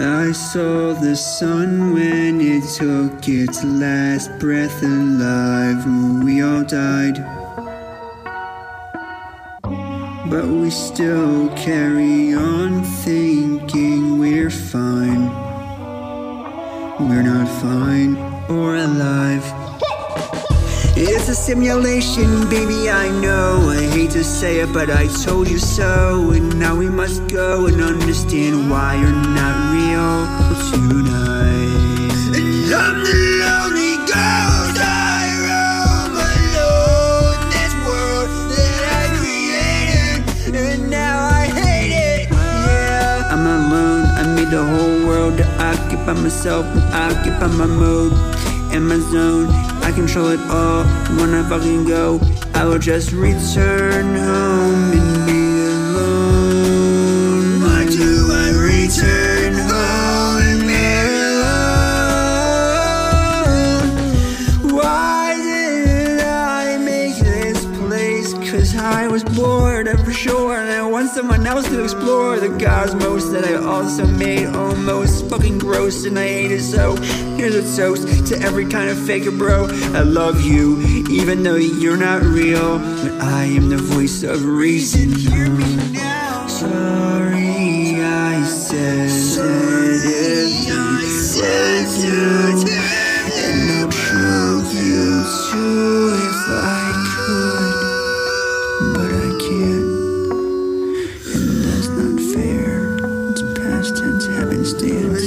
I saw the sun when it took its last breath alive. We all died, but we still carry on thinking we're fine. We're not fine or alive. It's a simulation, baby, I know. I hate to say it, but I told you so. And now we must go and understand why you're not real tonight. And I'm the lonely ghost, I roam alone. This world that I created, and now I hate it. Yeah, I'm alone, I made the whole world. I occupy myself, I occupy my mode and my zone. I control it all. When I fucking go, I will just return home and be alone. Why do I return home and be alone? Why did I make this place? Cause I was bored, I'm for sure, and I want someone else to explore the cosmos that I also made almost fucking gross, and I hate it so. Here's a toast to every kind of faker, bro. I love you, even though you're not real. But I am the voice of reason. Hear me now. Sorry, I said. And I'll kill you too if I could. But I can't. And that's not fair. It's past tense, happenstance.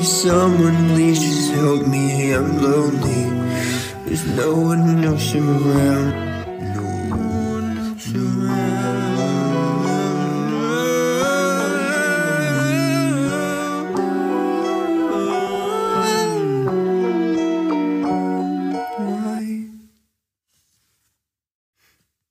Someone please just help me, I'm lonely. There's no one else around.